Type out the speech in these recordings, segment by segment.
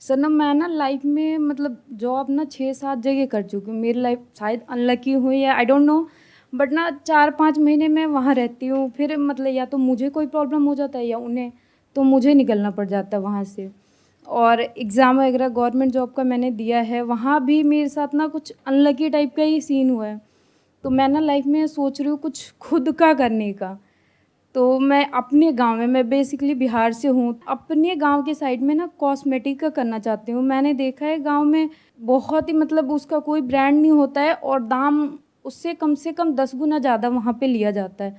Sir ना मैं ना लाइफ में मतलब जॉब ना 6-7 जगह कर चुकी हूँ। मेरी लाइफ शायद अनलकी हुई है, आई डोंट नो, बट ना 4-5 महीने मैं वहाँ रहती हूँ। फिर मतलब या तो मुझे कोई प्रॉब्लम हो जाता है या उन्हें, तो मुझे निकलना पड़ जाता है वहाँ से। और एग्ज़ाम वगैरह गवर्नमेंट जॉब का मैंने दिया है, वहाँ भी मेरे साथ ना कुछ अनलकी टाइप का ही सीन हुआ है। तो मैं ना लाइफ में सोच रही हूँ कुछ खुद का करने का। तो मैं अपने गांव में, मैं बेसिकली बिहार से हूँ, अपने गांव के साइड में ना कॉस्मेटिक का करना चाहती हूँ। मैंने देखा है गांव में बहुत ही मतलब उसका कोई ब्रांड नहीं होता है और दाम उससे कम से कम 10 गुना ज़्यादा वहाँ पे लिया जाता है।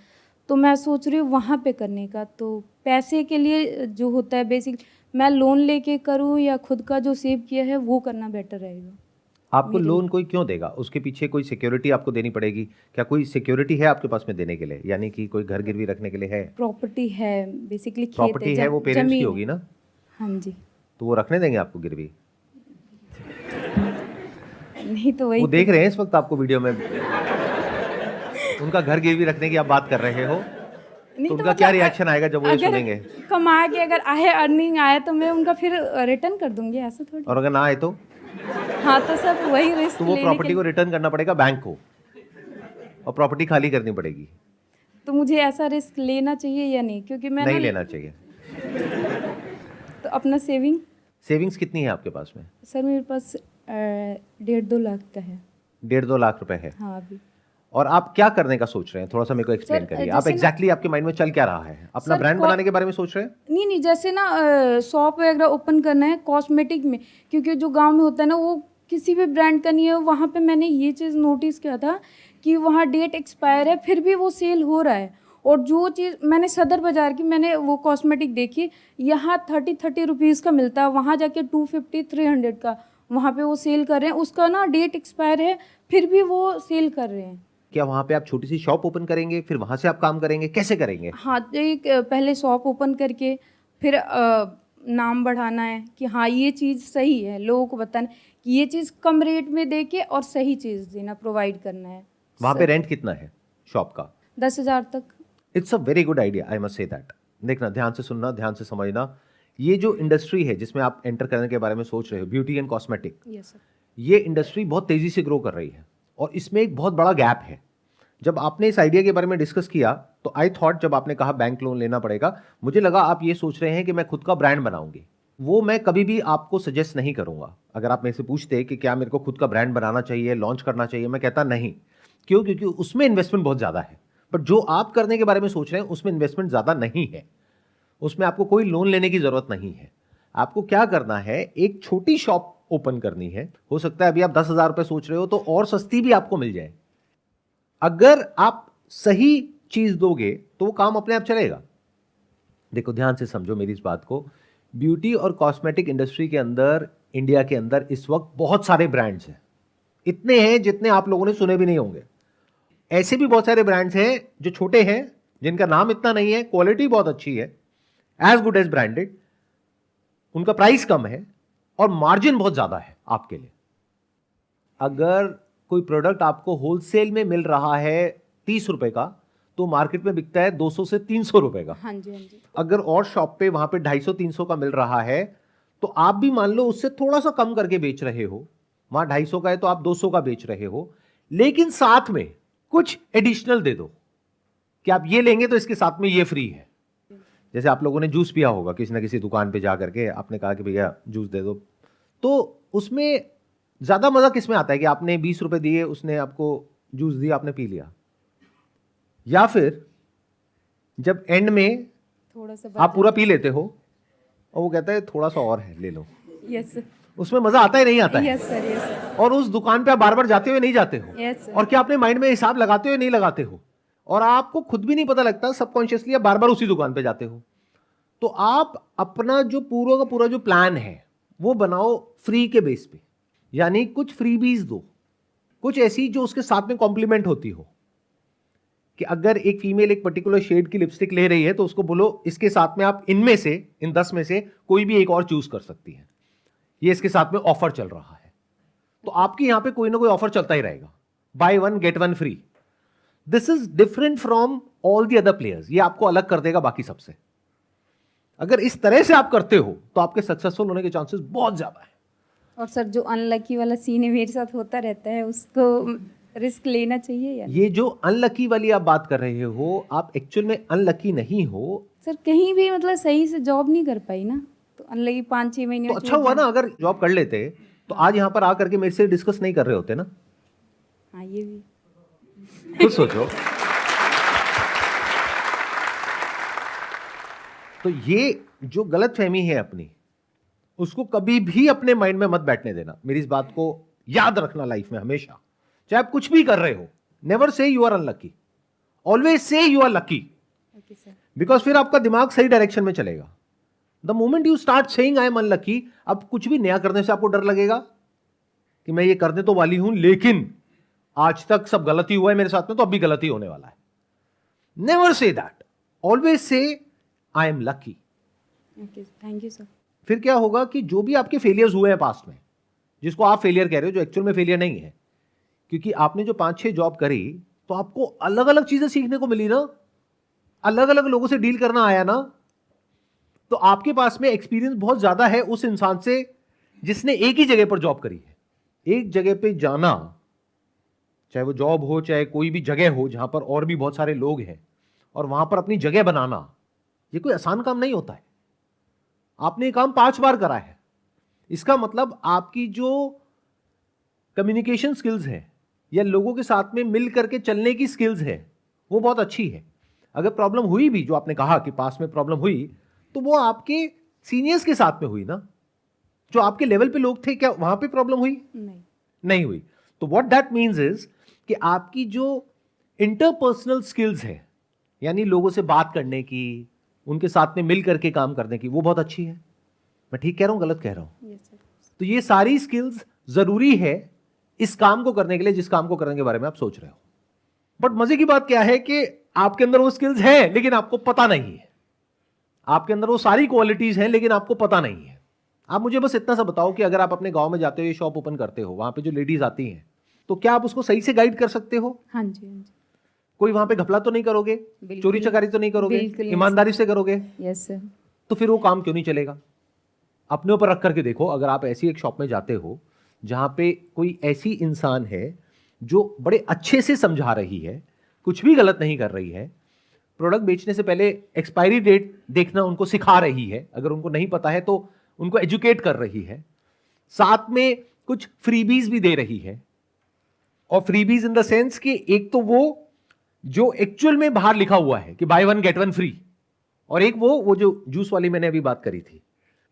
तो मैं सोच रही हूँ वहाँ पे करने का। तो पैसे के लिए जो होता है बेसिकली मैं लोन लेके करूँ या खुद का जो सेव किया है वो करना बेटर रहेगा। आपको लोन कोई क्यों देगा? उसके पीछे कोई सिक्योरिटी आपको देनी पड़ेगी क्या? कोई सिक्योरिटी है आपके पास में देने के लिए, यानी कि कोई घर गिरवी रखने के लिए है? प्रॉपर्टी है, बेसिकली खेत है, प्रॉपर्टी है, वो पेरेंट्स की होगी ना? हाँ जी। तो वो रखने देंगे आपको गिरवी? नहीं, तो वही वो देख रहे हैं इस वक्त आपको वीडियो में। उनका घर गिरवी रखने की आप बात कर रहे हो, तो उनका क्या रिएक्शन आएगा जब वो ये सुनेंगे? कमा के अगर आए, अर्निंग आए तो मैं उनका फिर रिटर्न कर दूंगी, ऐसा थोड़ी। और अगर ना आए तो? हाँ, तो सब वही रिस्क। तो वो प्रॉपर्टी को रिटर्न करना पड़ेगा बैंक को और प्रॉपर्टी खाली करनी पड़ेगी। तो मुझे ऐसा रिस्क लेना चाहिए या नहीं? क्योंकि मैं नहीं लेना चाहिए। तो अपना सेविंग्स कितनी है आपके पास में? सर मेरे पास 1.5-2 लाख का है। 1.5-2 लाख रुपए है? हाँ। अभी और आप क्या करने का सोच रहे हैं, थोड़ा सा मेरे को एक्सप्लेन करिए। आप एग्जैक्टली आपके माइंड में चल क्या रहा है? अपना ब्रांड बनाने के बारे में सोच रहे हैं? नहीं, जैसे ना शॉप वगैरह ओपन करना है कॉस्मेटिक में, क्योंकि जो गांव में होता है ना वो किसी भी ब्रांड का नहीं है। वहाँ पे मैंने ये चीज़ नोटिस किया था कि वहाँ डेट एक्सपायर है फिर भी वो सेल हो रहा है। और जो चीज़ मैंने सदर बाज़ार की मैंने वो कॉस्मेटिक देखी, यहाँ 30-30 रुपीज़ का मिलता है, वहाँ जाके 250-300 का वहाँ पर वो सेल कर रहे हैं। उसका ना डेट एक्सपायर है फिर भी वो सेल कर रहे हैं। क्या वहाँ पे आप छोटी सी शॉप ओपन करेंगे, फिर वहाँ से आप काम करेंगे, कैसे करेंगे? हाँ, एक पहले शॉप ओपन करके फिर नाम बढ़ाना है कि हाँ ये चीज़ सही है, लोगों को बताना कि ये चीज़ कम रेट में देके और सही चीज़ देना, प्रोवाइड करना है। वहाँ पे रेंट कितना है शॉप का? 10,000 तक। It's a very good idea, I must say that. देखना, ध्यान से सुनना, ध्यान से समझना, ये जो इंडस्ट्री है जिसमें आप एंटर करने के बारे में सोच रहे हो, ब्यूटी एंड कॉस्मेटिक, ये इंडस्ट्री बहुत तेज़ी से ग्रो कर रही है और इसमें एक बहुत बड़ा गैप है। जब आपने इस आइडिया के बारे में डिस्कस किया तो आई थॉट, जब आपने कहा बैंक लोन लेना पड़ेगा, मुझे लगा आप ये सोच रहे हैं कि मैं खुद का ब्रांड बनाऊंगी। वो मैं कभी भी आपको सजेस्ट नहीं करूंगा। अगर आप मेरे से पूछते कि क्या मेरे को खुद का ब्रांड बनाना चाहिए, लॉन्च करना चाहिए, मैं कहता नहीं। क्यों? क्योंकि उसमें इन्वेस्टमेंट बहुत ज़्यादा है। बट जो आप करने के बारे में सोच रहे हैं उसमें इन्वेस्टमेंट ज़्यादा नहीं है, उसमें आपको कोई लोन लेने की ज़रूरत नहीं है। आपको क्या करना है, एक छोटी शॉप ओपन करनी है। हो सकता है अभी आप 10,000 रुपये सोच रहे हो तो और सस्ती भी आपको मिल जाए। अगर आप सही चीज दोगे तो वो काम अपने आप चलेगा। देखो, ध्यान से समझो मेरी इस बात को, ब्यूटी और कॉस्मेटिक इंडस्ट्री के अंदर, इंडिया के अंदर इस वक्त बहुत सारे ब्रांड्स हैं। इतने हैं जितने आप लोगों ने सुने भी नहीं होंगे। ऐसे भी बहुत सारे ब्रांड्स हैं जो छोटे हैं, जिनका नाम इतना नहीं है, क्वालिटी बहुत अच्छी है, एज गुड एज ब्रांडेड, उनका प्राइस कम है और मार्जिन बहुत ज़्यादा है आपके लिए। अगर कोई प्रोडक्ट आपको होलसेल में मिल रहा है 30 रुपए का, तो मार्केट में बिकता है 200 से 300 रुपए का। हाँ जी, हाँ जी। अगर और शॉप पे वहाँ पे 250-300 का मिल रहा है, तो आप भी मान लो उससे थोड़ा सा कम करके बेच रहे हो। वहाँ 250 का है तो आप 200 का बेच रहे हो, लेकिन साथ में कुछ एडिशनल दे दो कि आप ये लेंगे तो इसके साथ में ये फ्री है। जैसे आप लोगों ने जूस पिया होगा किसी ना किसी दुकान पे जा करके, आपने कहा कि भैया जूस दे दो, तो उसमें ज़्यादा मज़ा किस में आता है कि आपने 20 रुपए दिए, उसने आपको जूस दिया, आपने पी लिया। या फिर जब एंड में थोड़ा सा आप पूरा पी लेते हो और वो कहता है थोड़ा सा और है, ले लो। Yes sir. उसमें मज़ा आता ही नहीं आता है। Yes sir, yes sir. और उस दुकान पर आप बार बार जाते हुए नहीं जाते हो। Yes sir. और क्या आपने माइंड में हिसाब लगाते हुए नहीं लगाते हो, और आपको खुद भी नहीं पता लगता, सबकॉन्शियसली आप बार बार उसी दुकान पे जाते हो। तो आप अपना जो पूरा का पूरा जो प्लान है वो बनाओ फ्री के बेस पे, यानी कुछ फ्रीबीज दो, कुछ ऐसी जो उसके साथ में कॉम्प्लीमेंट होती हो। कि अगर एक फीमेल एक पर्टिकुलर शेड की लिपस्टिक ले रही है तो उसको बोलो इसके साथ में आप इनमें से, इन 10 में से कोई भी एक और चूज कर सकती है, ये इसके साथ में ऑफर चल रहा है। तो आपके यहाँ पे कोई ना कोई ऑफर चलता ही रहेगा, buy 1 get 1 free. This is different from all the other players, ये आपको अलग कर देगा बाकी सबसे। अगर इस तरह से आप करते हो तो आपके सक्सेसफुल होने के चांसेस बहुत ज्यादा है। और सर जो अनलकी वाला सीन है मेरे साथ होता रहता है, उसको रिस्क लेना चाहिए यार। ये जो अनलकी वाली आप बात कर रहे हो, आप एक्चुअल में अनलकी नहीं हो सर, कहीं भी मतलब सही से जॉब नहीं कर पाई ना, तो अनलकी 5-6 महीने तो अच्छा हुआ ना। अगर जॉब कर लेते तो आज यहाँ पर आकर के मेरे से डिस्कस नहीं कर रहे होते ना। हाँ ये भी खुद सोचो। तो ये जो गलतफहमी है अपनी, उसको कभी भी अपने माइंड में मत बैठने देना। मेरी इस बात को याद रखना लाइफ में हमेशा, चाहे आप कुछ भी कर रहे हो। Never say you are unlucky, always say you are lucky, because फिर आपका दिमाग सही डायरेक्शन में चलेगा। The moment you start saying I am unlucky, अब कुछ भी नया करने से आपको डर लगेगा कि मैं ये करने तो वाली हूं, लेकिन आज तक सब गलती हुआ है मेरे साथ में, तो अब भी गलती होने वाला है। Never say that, always say I am lucky. Thank you sir. फिर क्या होगा कि जो भी आपके फेलियर्स हुए हैं पास्ट में, जिसको आप फेलियर कह रहे हो, जो एक्चुअल में फेलियर नहीं है, क्योंकि आपने जो 5-6 जॉब करी तो आपको अलग अलग चीजें सीखने को मिली ना, अलग अलग लोगों से डील करना आया ना, तो आपके पास में एक्सपीरियंस बहुत ज्यादा है उस इंसान से जिसने एक ही जगह पर जॉब करी है। एक जगह पे जाना, चाहे वो जॉब हो, चाहे कोई भी जगह हो जहां पर और भी बहुत सारे लोग हैं, और वहां पर अपनी जगह बनाना, ये कोई आसान काम नहीं होता है। आपने ये काम 5 बार करा है, इसका मतलब आपकी जो कम्युनिकेशन स्किल्स है या लोगों के साथ में मिल करके चलने की स्किल्स है, वो बहुत अच्छी है। अगर प्रॉब्लम हुई भी, जो आपने कहा कि पास में प्रॉब्लम हुई, तो वो आपके सीनियर्स के साथ में हुई ना, जो आपके लेवल पे लोग थे। क्या वहां पे प्रॉब्लम हुई? नहीं हुई। तो व्हाट दैट मीन्स इज कि आपकी जो इंटरपर्सनल स्किल्स है, यानी लोगों से बात करने की, उनके साथ में मिल करके काम करने की, वो बहुत अच्छी है। मैं ठीक कह रहा हूँ, गलत कह रहा हूँ? तो ये सारी स्किल्स जरूरी है इस काम को करने के लिए, जिस काम को करने के बारे में आप सोच रहे हो। बट मजे की बात क्या है कि आपके अंदर वो स्किल्स हैं लेकिन आपको पता नहीं है, आपके अंदर वो सारी क्वालिटीज हैं लेकिन आपको पता नहीं है। आप मुझे बस इतना सा बताओ कि अगर आप अपने गांव में जाते हो, ये शॉप ओपन करते हो, वहां पे जो लेडीज आती हैं, तो क्या आप उसको सही से गाइड कर सकते हो? हाँ जी, हाँ जी। कोई वहां पे घपला तो नहीं करोगे, चोरी चकारी तो नहीं करोगे, ईमानदारी से करोगे? Yes sir. तो फिर वो काम क्यों नहीं चलेगा? अपने ऊपर रख करके देखो। अगर आप ऐसी एक शॉप में जाते हो जहां पे कोई ऐसी इंसान है जो बड़े अच्छे से समझा रही है, कुछ भी गलत नहीं कर रही है, प्रोडक्ट बेचने से पहले एक्सपायरी डेट देखना उनको सिखा रही है, अगर उनको नहीं पता है तो उनको एजुकेट कर रही है, साथ में कुछ फ्रीबीज भी दे रही है। और फ्रीबीज इन द सेंस कि एक तो वो जो एक्चुअल में बाहर लिखा हुआ है कि buy 1 get 1 फ्री, और एक वो जो जूस वाली मैंने अभी बात करी थी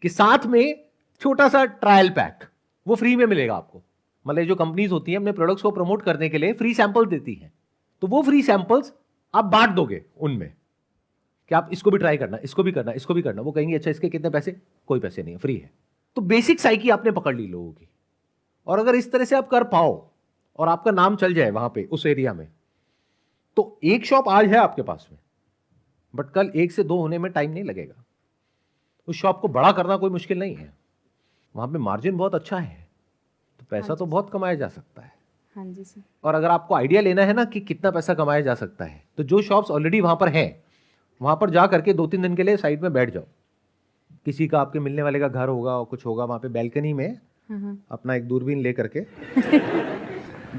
कि साथ में छोटा सा ट्रायल पैक वो फ्री में मिलेगा आपको। मतलब जो कंपनीज होती हैं अपने प्रोडक्ट्स को प्रमोट करने के लिए फ्री सैंपल देती हैं, तो वो फ्री सैंपल्स आप बांट दोगे उनमें कि आप इसको भी ट्राई करना, इसको भी करना, इसको भी करना। वो कहेंगे अच्छा इसके कितने पैसे? कोई पैसे नहीं है, फ्री है। तो बेसिक साइकी आपने पकड़ ली लोगों की। और अगर इस तरह से आप कर पाओ और आपका नाम चल जाए वहां पर उस एरिया में, तो एक शॉप आज है आपके पास में, बट कल 1 से 2 होने में टाइम नहीं लगेगा। उस शॉप को बड़ा करना कोई मुश्किल नहीं है, वहाँ पे मार्जिन बहुत अच्छा है, तो पैसा तो बहुत कमाया जा सकता है। हाँ जी सर। और अगर आपको आइडिया लेना है ना कि कितना पैसा कमाया जा सकता है, तो जो शॉप्स ऑलरेडी वहाँ पर हैं, वहाँ पर जा करके 2-3 दिन के लिए साइड में बैठ जाओ। किसी का आपके मिलने वाले का घर होगा और कुछ होगा, वहाँ पे बैल्कनी में अपना एक दूरबीन ले करके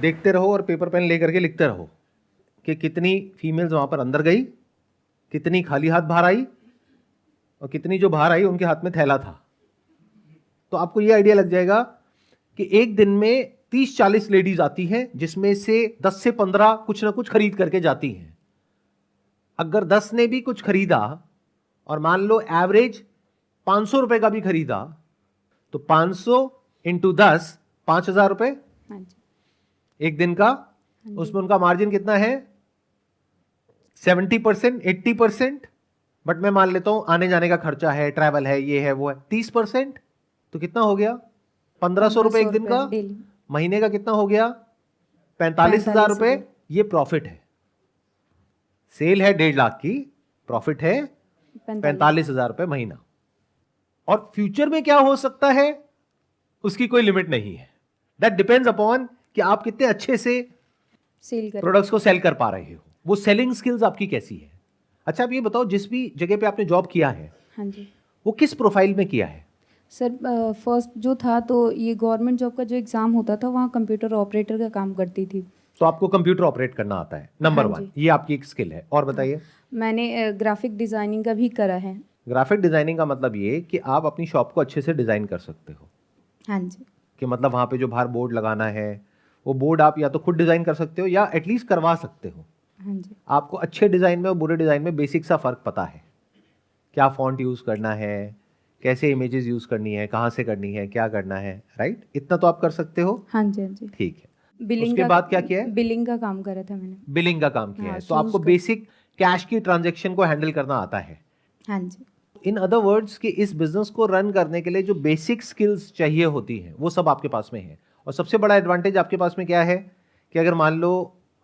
देखते रहो और पेपर पेन ले करके लिखते रहो कि कितनी फीमेल्स वहाँ पर अंदर गई, कितनी खाली हाथ बाहर आई, और कितनी जो बाहर आई उनके हाथ में थैला था। तो आपको ये आइडिया लग जाएगा कि एक दिन में 30-40 लेडीज आती हैं, जिसमें से 10 से 15 कुछ ना कुछ खरीद करके जाती हैं। अगर 10 ने भी कुछ खरीदा और मान लो एवरेज 500 रुपये का भी खरीदा, तो 500 × 10 5,000 रुपये एक दिन का। उसमें उनका मार्जिन कितना है? 70%, 80%। बट मैं मान लेता हूँ आने जाने का खर्चा है, ट्रैवल है, ये है वो है, 30%। तो कितना हो गया? 1,500 रुपये एक दिन का। महीने का कितना हो गया? 45,000 रुपये। ये प्रॉफिट है। सेल है 1.5 लाख की, प्रॉफिट है 45,000 रुपये महीना। और फ्यूचर में क्या हो सकता है उसकी कोई लिमिट नहीं है। दैट डिपेंड्स अपॉन कि आप कितने अच्छे से प्रोडक्ट्स को सेल कर पा रहे हो, वो सेलिंग स्किल्स आपकी कैसी है। अच्छा आप ये बताओ, जिस भी जगह पे आपने जॉब किया है, हाँ जी, वो किस प्रोफाइल में किया है? सर फर्स्ट जो था तो ये गवर्नमेंट जॉब का जो एग्ज़ाम होता था वहाँ कंप्यूटर ऑपरेटर का काम करती थी। तो आपको कंप्यूटर ऑपरेट करना आता है, नंबर वन, ये आपकी एक स्किल है। और बताइए। मैंने ग्राफिक डिज़ाइनिंग का भी करा है। ग्राफिक डिज़ाइनिंग का मतलब ये कि आप अपनी शॉप को अच्छे से डिज़ाइन कर सकते हो। हाँ जी। कि मतलब वहाँ पे जो बाहर बोर्ड लगाना है वो बोर्ड आप या तो खुद डिज़ाइन कर सकते हो या एटलीस्ट करवा सकते हो। हाँ जी। आपको अच्छे डिज़ाइन में और बुरे डिज़ाइन में बेसिक सा फ़र्क पता है, क्या फ़ॉन्ट यूज़ करना है, कैसे इमेजेस यूज़ करनी है, कहाँ से करनी है, क्या करना है, राइट? इतना तो आप कर सकते हो। हाँ जी, हाँ जी, ठीक है। बिलिंग उसके बाद क्या किया है? बिलिंग का काम करा था मैंने। बिलिंग का काम किया है, तो आपको बेसिक कैश की ट्रांजैक्शन को हैंडल करना आता है। हाँ जी। इन अदर वर्ड्स कि इस बिजनेस को रन करने के लिए जो बेसिक स्किल्स चाहिए होती हैं वो सब आपके पास में है। और सबसे बड़ा एडवांटेज आपके पास में क्या है कि अगर मान लो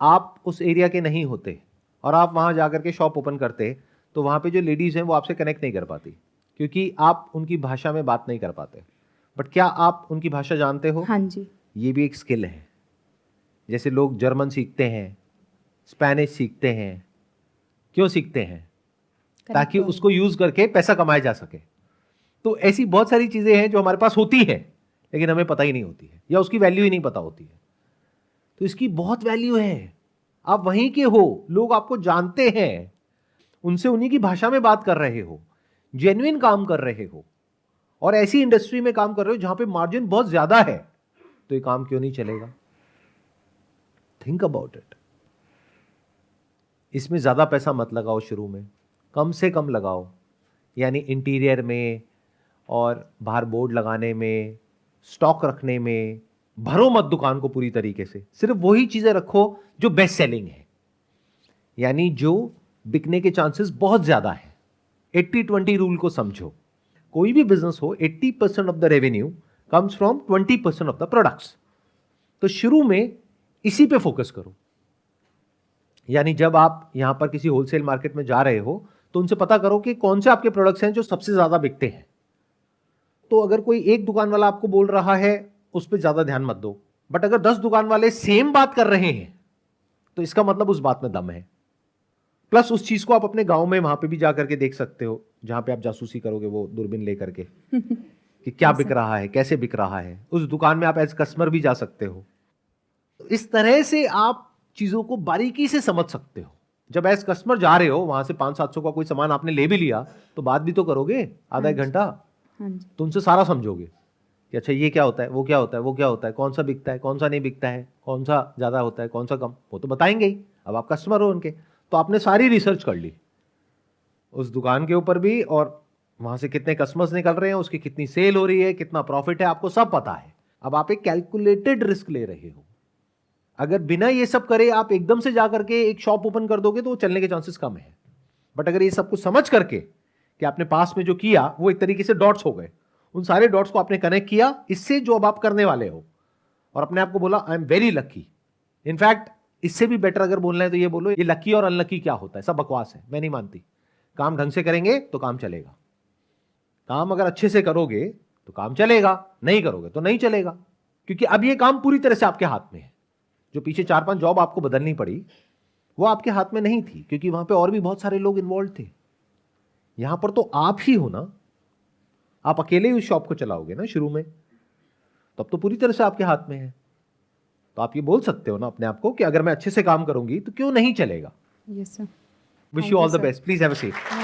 आप उस एरिया के नहीं होते और आप वहाँ जा कर के शॉप ओपन करते तो वहाँ पे जो लेडीज़ हैं वो आपसे कनेक्ट नहीं कर पाती क्योंकि आप उनकी भाषा में बात नहीं कर पाते। बट क्या आप उनकी भाषा जानते हो? हाँ जी। ये भी एक स्किल है। जैसे लोग जर्मन सीखते हैं, स्पेनिश सीखते हैं, क्यों सीखते हैं? ताकि उसको यूज़ करके पैसा कमाया जा सके। तो ऐसी बहुत सारी चीज़ें हैं जो हमारे पास होती हैं लेकिन हमें पता ही नहीं होती है या उसकी वैल्यू ही नहीं पता होती है। तो इसकी बहुत वैल्यू है। आप वहीं के हो, लोग आपको जानते हैं, उनसे उन्हीं की भाषा में बात कर रहे हो, जेन्युइन काम कर रहे हो और ऐसी इंडस्ट्री में काम कर रहे हो जहाँ पे मार्जिन बहुत ज़्यादा है, तो ये काम क्यों नहीं चलेगा? Think about it. इसमें ज़्यादा पैसा मत लगाओ, शुरू में कम से कम लगाओ, यानी इंटीरियर में और बाहर बोर्ड लगाने में, स्टॉक रखने में। भरो मत दुकान को पूरी तरीके से, सिर्फ वही चीज़ें रखो जो बेस्ट सेलिंग है, यानी जो बिकने के चांसेस बहुत ज़्यादा है। 80-20 रूल को समझो। कोई भी बिजनेस हो, 80% of the revenue comes from 20% of the products. तो शुरू में इसी पे फोकस करो, यानी जब आप यहाँ पर किसी होलसेल मार्केट में जा रहे हो तो उनसे पता करो कि कौन से आपके प्रोडक्ट्स हैं जो सबसे ज़्यादा बिकते हैं। तो अगर कोई एक दुकान वाला आपको बोल रहा है उस पर ज़्यादा ध्यान मत दो, बट अगर 10 दुकान वाले सेम बात कर रहे हैं तो इसका मतलब उस बात में दम है। प्लस उस चीज़ को आप अपने गांव में वहाँ पे भी जा करके देख सकते हो जहाँ पे आप जासूसी करोगे वो दूरबीन ले करके कि क्या बिक रहा है, कैसे बिक रहा है। उस दुकान में आप एज कस्टमर भी जा सकते हो। तो इस तरह से आप चीज़ों को बारीकी से समझ सकते हो। जब एज कस्टमर जा रहे हो वहाँ से 500-700 का कोई सामान आपने ले भी लिया तो बात भी तो करोगे आधा एक घंटा, तो उनसे सारा समझोगे कि अच्छा ये क्या होता है, वो क्या होता है, वो क्या होता है, कौन सा बिकता है, कौन सा नहीं बिकता है, कौन सा ज़्यादा होता है, कौन सा कम, वो तो बताएंगे ही। अब आप कस्टमर हो उनके, तो आपने सारी रिसर्च कर ली उस दुकान के ऊपर भी और वहाँ से कितने कस्टमर्स निकल रहे हैं, उसकी कितनी सेल हो रही है, कितना प्रॉफिट है, आपको सब पता है। अब आप एक कैलकुलेटेड रिस्क ले रहे हो। अगर बिना ये सब करे आप एकदम से जा करके एक शॉप ओपन कर दोगे तो वो चलने के चांसेस कम है। बट अगर ये सब कुछ समझ करके कि आपने पास में जो किया वो एक तरीके से डॉट्स हो गए, उन सारे डॉट्स को आपने कनेक्ट किया इससे जो अब आप करने वाले हो, और अपने आप को बोला I am very lucky. In fact इससे भी बेटर अगर बोलना है तो ये बोलो ये लकी और अनलकी क्या होता है, सब बकवास है, मैं नहीं मानती। काम ढंग से करेंगे तो काम चलेगा। काम अगर अच्छे से करोगे तो काम चलेगा, नहीं करोगे तो नहीं चलेगा। क्योंकि अब ये काम पूरी तरह से आपके हाथ में है। जो पीछे 4-5 जॉब आपको बदलनी पड़ी वो आपके हाथ में नहीं थी क्योंकि वहाँ पे और भी बहुत सारे लोग इन्वॉल्व थे। यहाँ पर तो आप ही हो ना, आप अकेले ही उस शॉप को चलाओगे ना शुरू में, तो अब तो पूरी तरह से आपके हाथ में है। तो आप ये बोल सकते हो ना अपने आप को कि अगर मैं अच्छे से काम करूंगी तो क्यों नहीं चलेगा। Yes sir, wish you all the best, please have a seat.